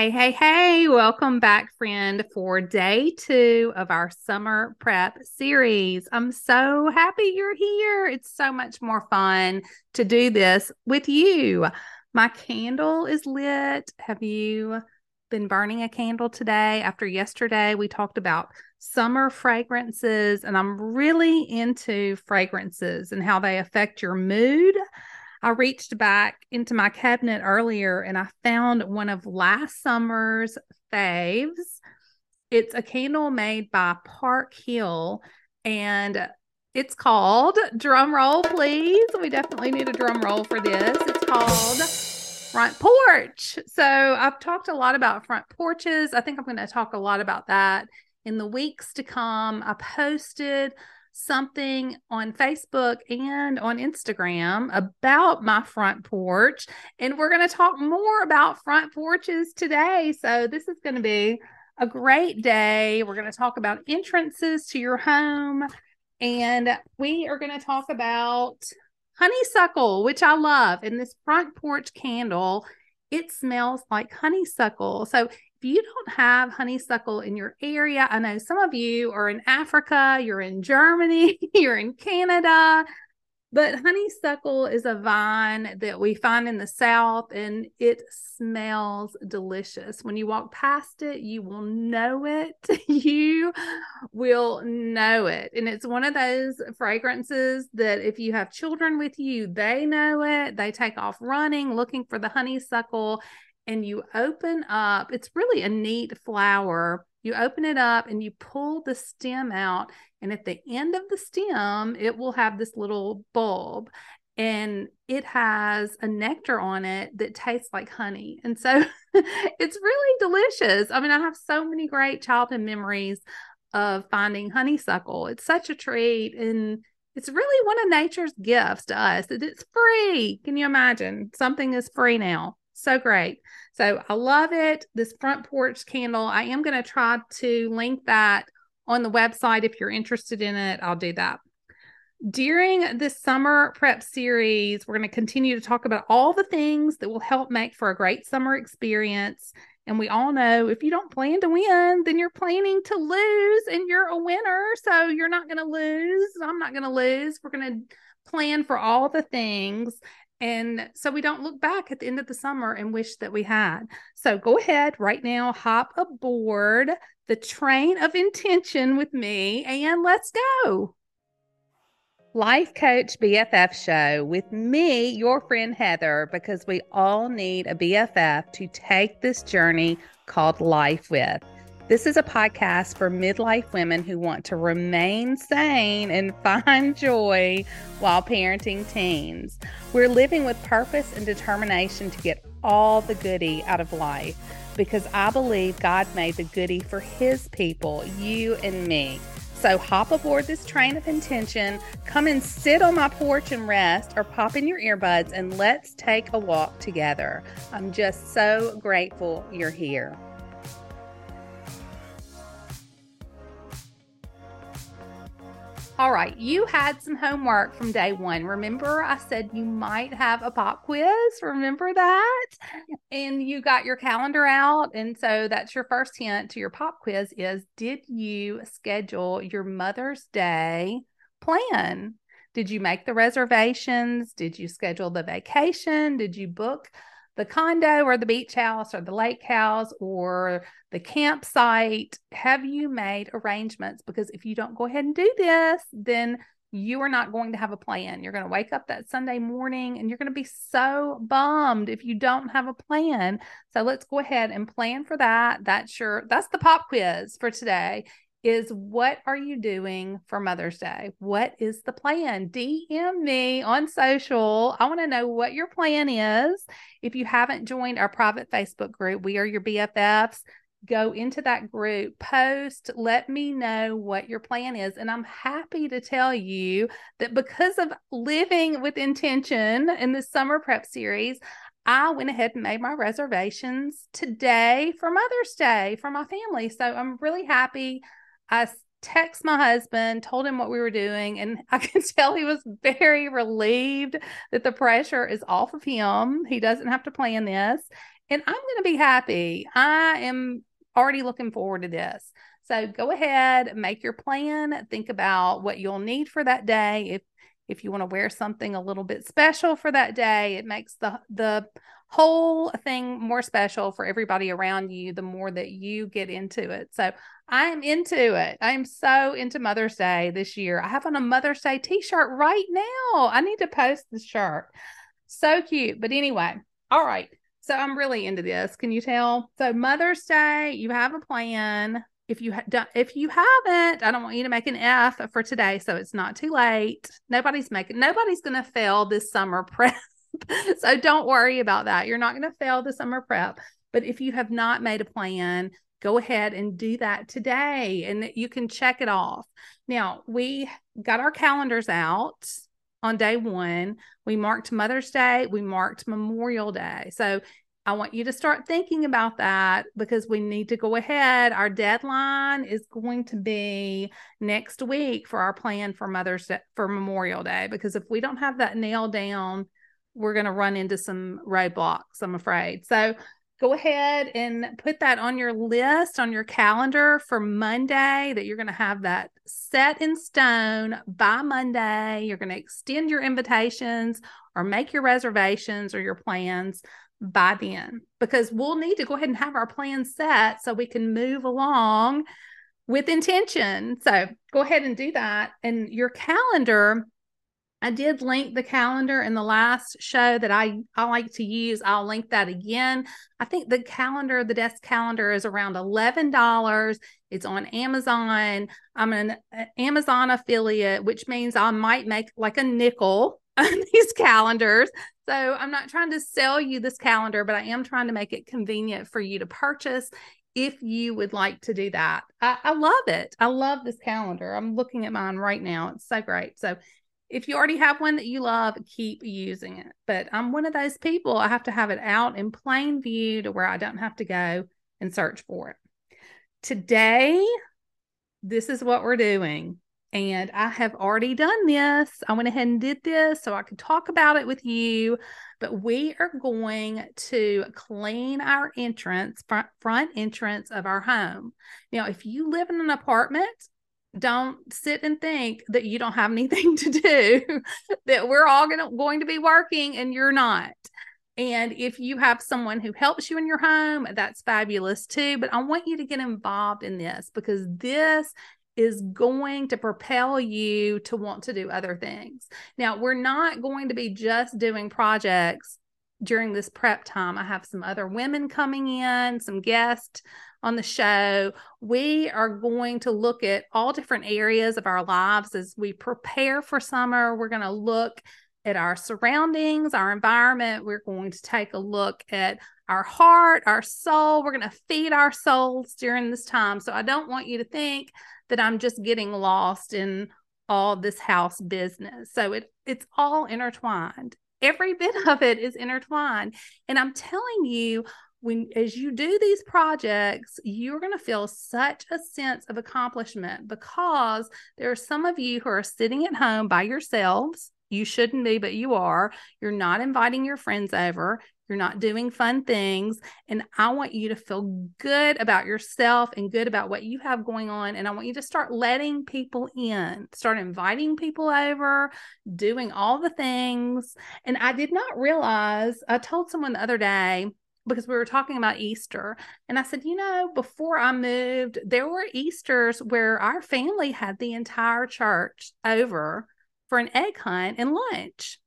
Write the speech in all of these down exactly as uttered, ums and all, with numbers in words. Hey, hey, hey, welcome back, friend, for day two of our summer prep series. I'm so happy you're here. It's so much more fun to do this with you. My candle is lit. Have you been burning a candle today? After yesterday, we talked about summer fragrances, and I'm really into fragrances and how they affect your mood. I reached back into my cabinet earlier and I found one of last summer's faves. It's a candle made by Park Hill and it's called, drum roll please, we definitely need a drum roll for this. It's called Front Porch. So I've talked a lot about front porches. I think I'm going to talk a lot about that in the weeks to come. I posted something on Facebook and on Instagram about my front porch, and we're going to talk more about front porches today. So this is going to be a great day. We're going to talk about entrances to your home, and we are going to talk about honeysuckle, which I love. And this front porch candle, it smells like honeysuckle. So if you don't have honeysuckle in your area, I know some of you are in Africa, you're in Germany, you're in Canada, but honeysuckle is a vine that we find in the South, and it smells delicious. When you walk past it, you will know it. You will know it. And it's one of those fragrances that if you have children with you, they know it. They take off running, looking for the honeysuckle. And you open up, it's really a neat flower. You open it up and you pull the stem out. And at the end of the stem, it will have this little bulb. And it has a nectar on it that tastes like honey. And so it's really delicious. I mean, I have so many great childhood memories of finding honeysuckle. It's such a treat. And it's really one of nature's gifts to us. It's free. Can you imagine? Something is free now. So great. So I love it. This front porch candle, I am going to try to link that on the website. If you're interested in it, I'll do that. During this summer prep series, we're going to continue to talk about all the things that will help make for a great summer experience. And we all know if you don't plan to win, then you're planning to lose, and you're a winner. So you're not going to lose. I'm not going to lose. We're going to plan for all the things, and so we don't look back at the end of the summer and wish that we had. So go ahead right now, hop aboard the train of intention with me, and let's go. Life Coach B F F Show with me, your friend Heather, because we all need a B F F to take this journey called life with. This is a podcast for midlife women who want to remain sane and find joy while parenting teens. We're living with purpose and determination to get all the goodie out of life, because I believe God made the goodie for His people, you and me. So hop aboard this train of intention, come and sit on my porch and rest, or pop in your earbuds and let's take a walk together. I'm just so grateful you're here. All right, you had some homework from day one. Remember, I said you might have a pop quiz. Remember that? And you got your calendar out. And so that's your first hint to your pop quiz is, did you schedule your Mother's Day plan? Did you make the reservations? Did you schedule the vacation? Did you book the condo or the beach house or the lake house or the campsite? Have you made arrangements? Because if you don't go ahead and do this, then you are not going to have a plan. You're going to wake up that Sunday morning and you're going to be so bummed if you don't have a plan. So let's go ahead and plan for that. That's your, that's the pop quiz for today is, what are you doing for Mother's Day? What is the plan? D M me on social. I want to know what your plan is. If you haven't joined our private Facebook group, We Are Your B F Fs, go into that group, post, let me know what your plan is. And I'm happy to tell you that because of living with intention in the summer prep series, I went ahead and made my reservations today for Mother's Day for my family. So I'm really happy. I text my husband, told him what we were doing, and I can tell he was very relieved that the pressure is off of him. He doesn't have to plan this. and I'm going to be happy. I am already looking forward to this. So go ahead, make your plan. Think about what you'll need for that day. If if you want to wear something a little bit special for that day, it makes the the whole thing more special for everybody around you the more that you get into it. So I'm into it. I'm so into Mother's Day this year. I have on a Mother's Day t-shirt right now. I need to post the shirt. So cute. But anyway, all right. So I'm really into this. Can you tell? So Mother's Day, you have a plan. If you, ha- if you haven't, I don't want you to make an F for today. So it's not too late. Nobody's making, nobody's going to fail this summer prep. So don't worry about that. You're not going to fail the summer prep. But if you have not made a plan, go ahead and do that today and you can check it off. Now, we got our calendars out on day one. We marked Mother's Day. We marked Memorial Day. So I want you to start thinking about that because we need to go ahead. Our deadline is going to be next week for our plan for Mother's Day, for Memorial Day, because if we don't have that nailed down, we're going to run into some roadblocks, I'm afraid. So go ahead and put that on your list, on your calendar for Monday, that you're going to have that set in stone by Monday. You're going to extend your invitations or make your reservations or your plans by then, because we'll need to go ahead and have our plans set so we can move along with intention. So go ahead and do that. And your calendar, I did link the calendar in the last show that I, I like to use. I'll link that again. I think the calendar, the desk calendar is around eleven dollars. It's on Amazon. I'm an Amazon affiliate, which means I might make like a nickel on these calendars. So I'm not trying to sell you this calendar, but I am trying to make it convenient for you to purchase if you would like to do that. I, I love it. I love this calendar. I'm looking at mine right now. It's so great. So if you already have one that you love, keep using it. But I'm one of those people, I have to have it out in plain view to where I don't have to go and search for it. Today, this is what we're doing. And I have already done this. I went ahead and did this so I could talk about it with you. But we are going to clean our entrance, front, front entrance of our home. Now, if you live in an apartment, don't sit and think that you don't have anything to do, that we're all gonna, going to be working and you're not. And if you have someone who helps you in your home, that's fabulous too. But I want you to get involved in this because this is going to propel you to want to do other things. Now, we're not going to be just doing projects during this prep time. I have some other women coming in, some guests on the show. We are going to look at all different areas of our lives as we prepare for summer. We're going to look at our surroundings, our environment. We're going to take a look at our heart, our soul. We're going to feed our souls during this time. So I don't want you to think that I'm just getting lost in all this house business. So it it's all intertwined. Every bit of it is intertwined. And I'm telling you, when as you do these projects, you're going to feel such a sense of accomplishment because there are some of you who are sitting at home by yourselves. You shouldn't be, but you are. You're not inviting your friends over. You're not doing fun things. And I want you to feel good about yourself and good about what you have going on. And I want you to start letting people in, start inviting people over, doing all the things. And I did not realize, I told someone the other day, because we were talking about Easter. And I said, you know, before I moved, there were Easters where our family had the entire church over for an egg hunt and lunch.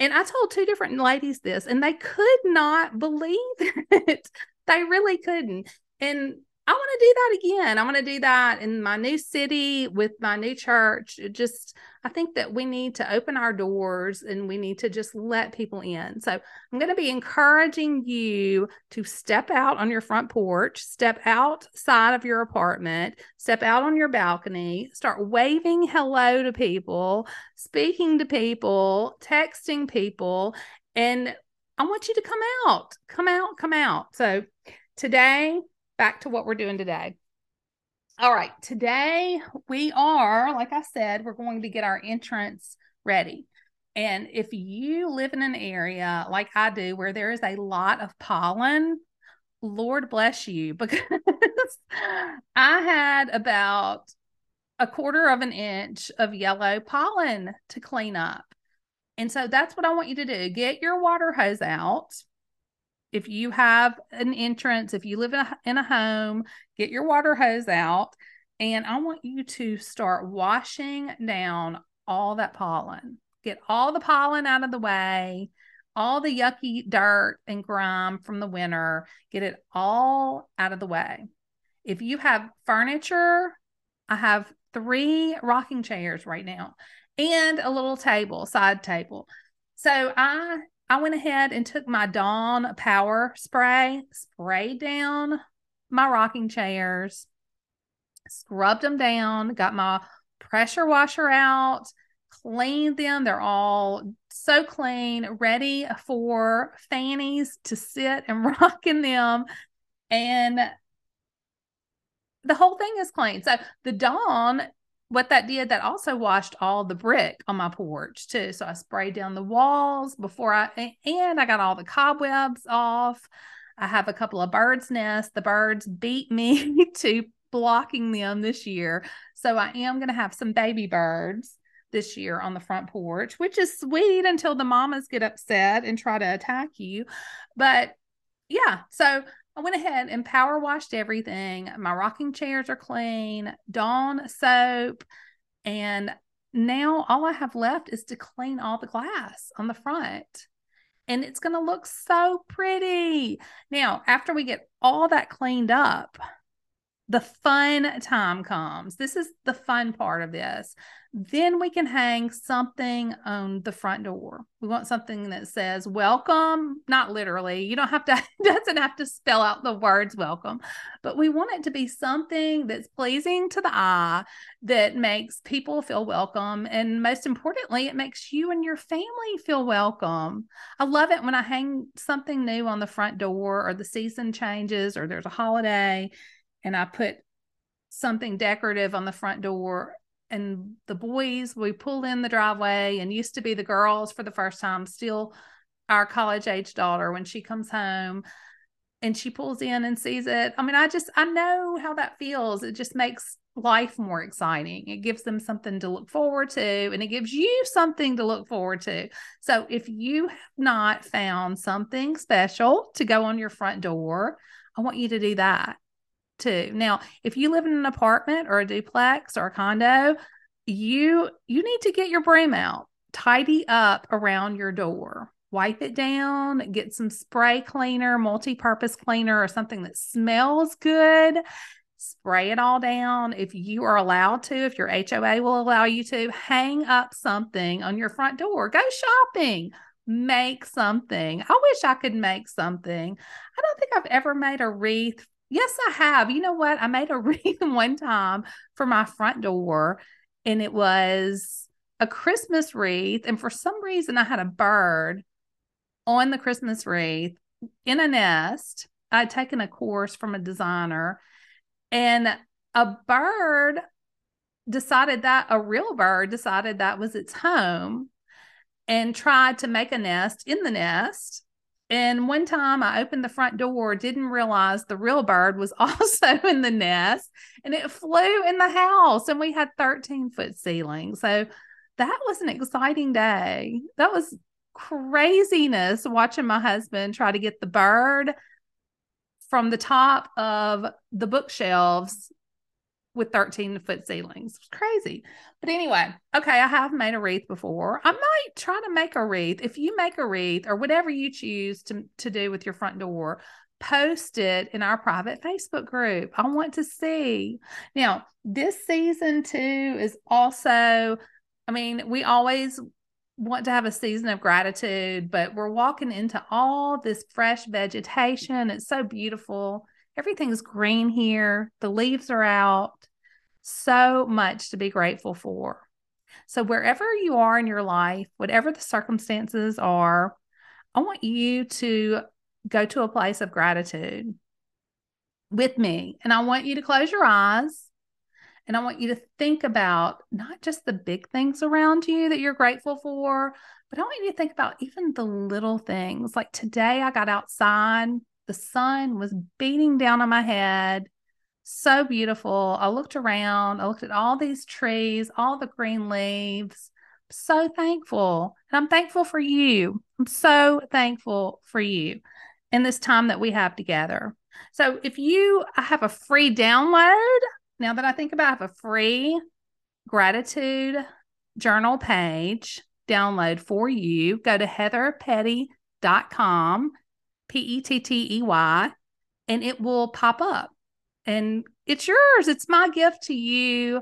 And I told two different ladies this, and they could not believe it. They really couldn't. And I want to do that again. I want to do that in my new city with my new church. It just, I think that we need to open our doors and we need to just let people in. So I'm going to be encouraging you to step out on your front porch, step outside of your apartment, step out on your balcony, start waving hello to people, speaking to people, texting people. And I want you to come out, come out, come out. So today, back to what we're doing today. All right. Today we are, like I said, we're going to get our entrance ready. And if you live in an area like I do, where there is a lot of pollen, Lord bless you, because I had about a quarter of an inch of yellow pollen to clean up. And so that's what I want you to do. Get your water hose out. If you have an entrance, if you live in a, in a home, get your water hose out. And I want you to start washing down all that pollen. Get all the pollen out of the way, all the yucky dirt and grime from the winter, get it all out of the way. If you have furniture, I have three rocking chairs right now and a little table, side table. So I, I went ahead and took my Dawn Power Spray, sprayed down my rocking chairs, scrubbed them down, got my pressure washer out, cleaned them. They're all so clean, ready for fannies to sit and rock in them. And the whole thing is clean. So the Dawn, what that did, that also washed all the brick on my porch too. So I sprayed down the walls before I, and I got all the cobwebs off. I have a couple of birds' nests. The birds beat me to blocking them this year. So I am going to have some baby birds this year on the front porch, which is sweet until the mamas get upset and try to attack you. But yeah, so I went ahead and power washed everything. My rocking chairs are clean, Dawn soap. And now all I have left is to clean all the glass on the front. And it's going to look so pretty. Now, after we get all that cleaned up, the fun time comes. This is the fun part of this. Then we can hang something on the front door. We want something that says welcome, not literally. You don't have to, doesn't have to spell out the words welcome, but we want it to be something that's pleasing to the eye, that makes people feel welcome. And most importantly, it makes you and your family feel welcome. I love it when I hang something new on the front door, or the season changes, or there's a holiday, and I put something decorative on the front door, and the boys, we pull in the driveway, and used to be the girls for the first time, still our college age daughter, when she comes home and she pulls in and sees it. I mean, I just, I know how that feels. It just makes life more exciting. It gives them something to look forward to, and it gives you something to look forward to. So if you have not found something special to go on your front door, I want you to do that too. Now, if you live in an apartment or a duplex or a condo, you you need to get your broom out, tidy up around your door, wipe it down, get some spray cleaner, multi-purpose cleaner, or something that smells good. Spray it all down. If you are allowed to, if your H O A will allow you to, hang up something on your front door. Go shopping. Make something. I wish I could make something. I don't think I've ever made a wreath. Yes, I have. You know what? I made a wreath one time for my front door, and it was a Christmas wreath. And for some reason, I had a bird on the Christmas wreath in a nest. I had taken a course from a designer, and a bird decided that, a real bird decided that was its home, and tried to make a nest in the nest. And one time I opened the front door, didn't realize the real bird was also in the nest, and it flew in the house, and we had thirteen foot ceilings. So that was an exciting day. That was craziness, watching my husband try to get the bird from the top of the bookshelves with thirteen foot ceilings. It was crazy. But anyway, okay, I have made a wreath before. I might try to make a wreath. If you make a wreath, or whatever you choose to, to do with your front door, post it in our private Facebook group. I want to see. Now, this season too is also, I mean, we always want to have a season of gratitude, but we're walking into all this fresh vegetation. It's so beautiful. Everything's green here. The leaves are out. So much to be grateful for. So wherever you are in your life, whatever the circumstances are, I want you to go to a place of gratitude with me. And I want you to close your eyes, and I want you to think about not just the big things around you that you're grateful for, But I want you to think about even the little things. Like today I got outside, the sun was beating down on my head. So beautiful. I looked around, I looked at all these trees, all the green leaves. I'm so thankful. And I'm thankful for you. I'm so thankful for you in this time that we have together. So if you I have a free download, now that I think about it, I have a free gratitude journal page download for you. Go to Heather Pettey dot com, P E T T E Y, and it will pop up. And it's yours. It's my gift to you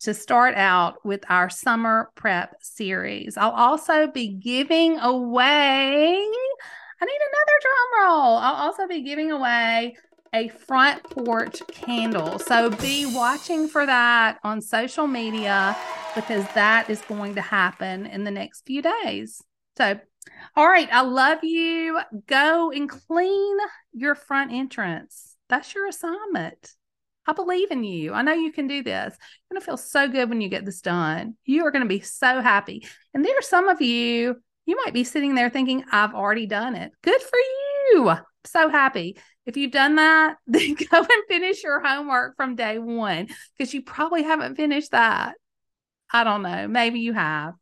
to start out with our summer prep series. I'll also be giving away, I need another drum roll. I'll also be giving away a front porch candle. So be watching for that on social media because that is going to happen in the next few days. So, all right. I love you. Go and clean your front entrance. That's your assignment. I believe in you. I know you can do this. You're going to feel so good when you get this done. You are going to be so happy. And there are some of you, you might be sitting there thinking, I've already done it. Good for you. I'm so happy. If you've done that, then go and finish your homework from day one because you probably haven't finished that. I don't know. Maybe you have.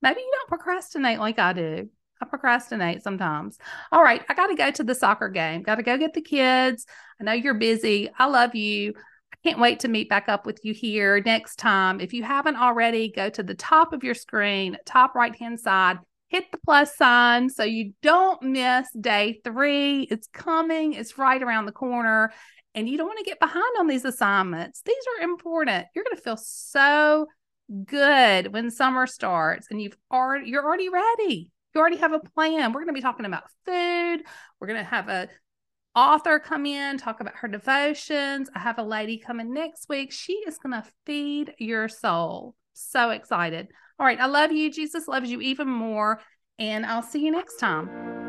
Maybe you don't procrastinate like I do. I procrastinate sometimes. All right. I got to go to the soccer game. Got to go get the kids. I know you're busy. I love you. I can't wait to meet back up with you here next time. If you haven't already, go to the top of your screen, top right-hand side, hit the plus sign so you don't miss day three. It's coming. It's right around the corner. And you don't want to get behind on these assignments. These are important. You're going to feel so good when summer starts and you've already, you're already ready. You already have a plan. We're going to be talking about food. We're going to have an author come in, talk about her devotions. I have a lady coming next week. She is going to feed your soul. So excited. All right. I love you. Jesus loves you even more. And I'll see you next time.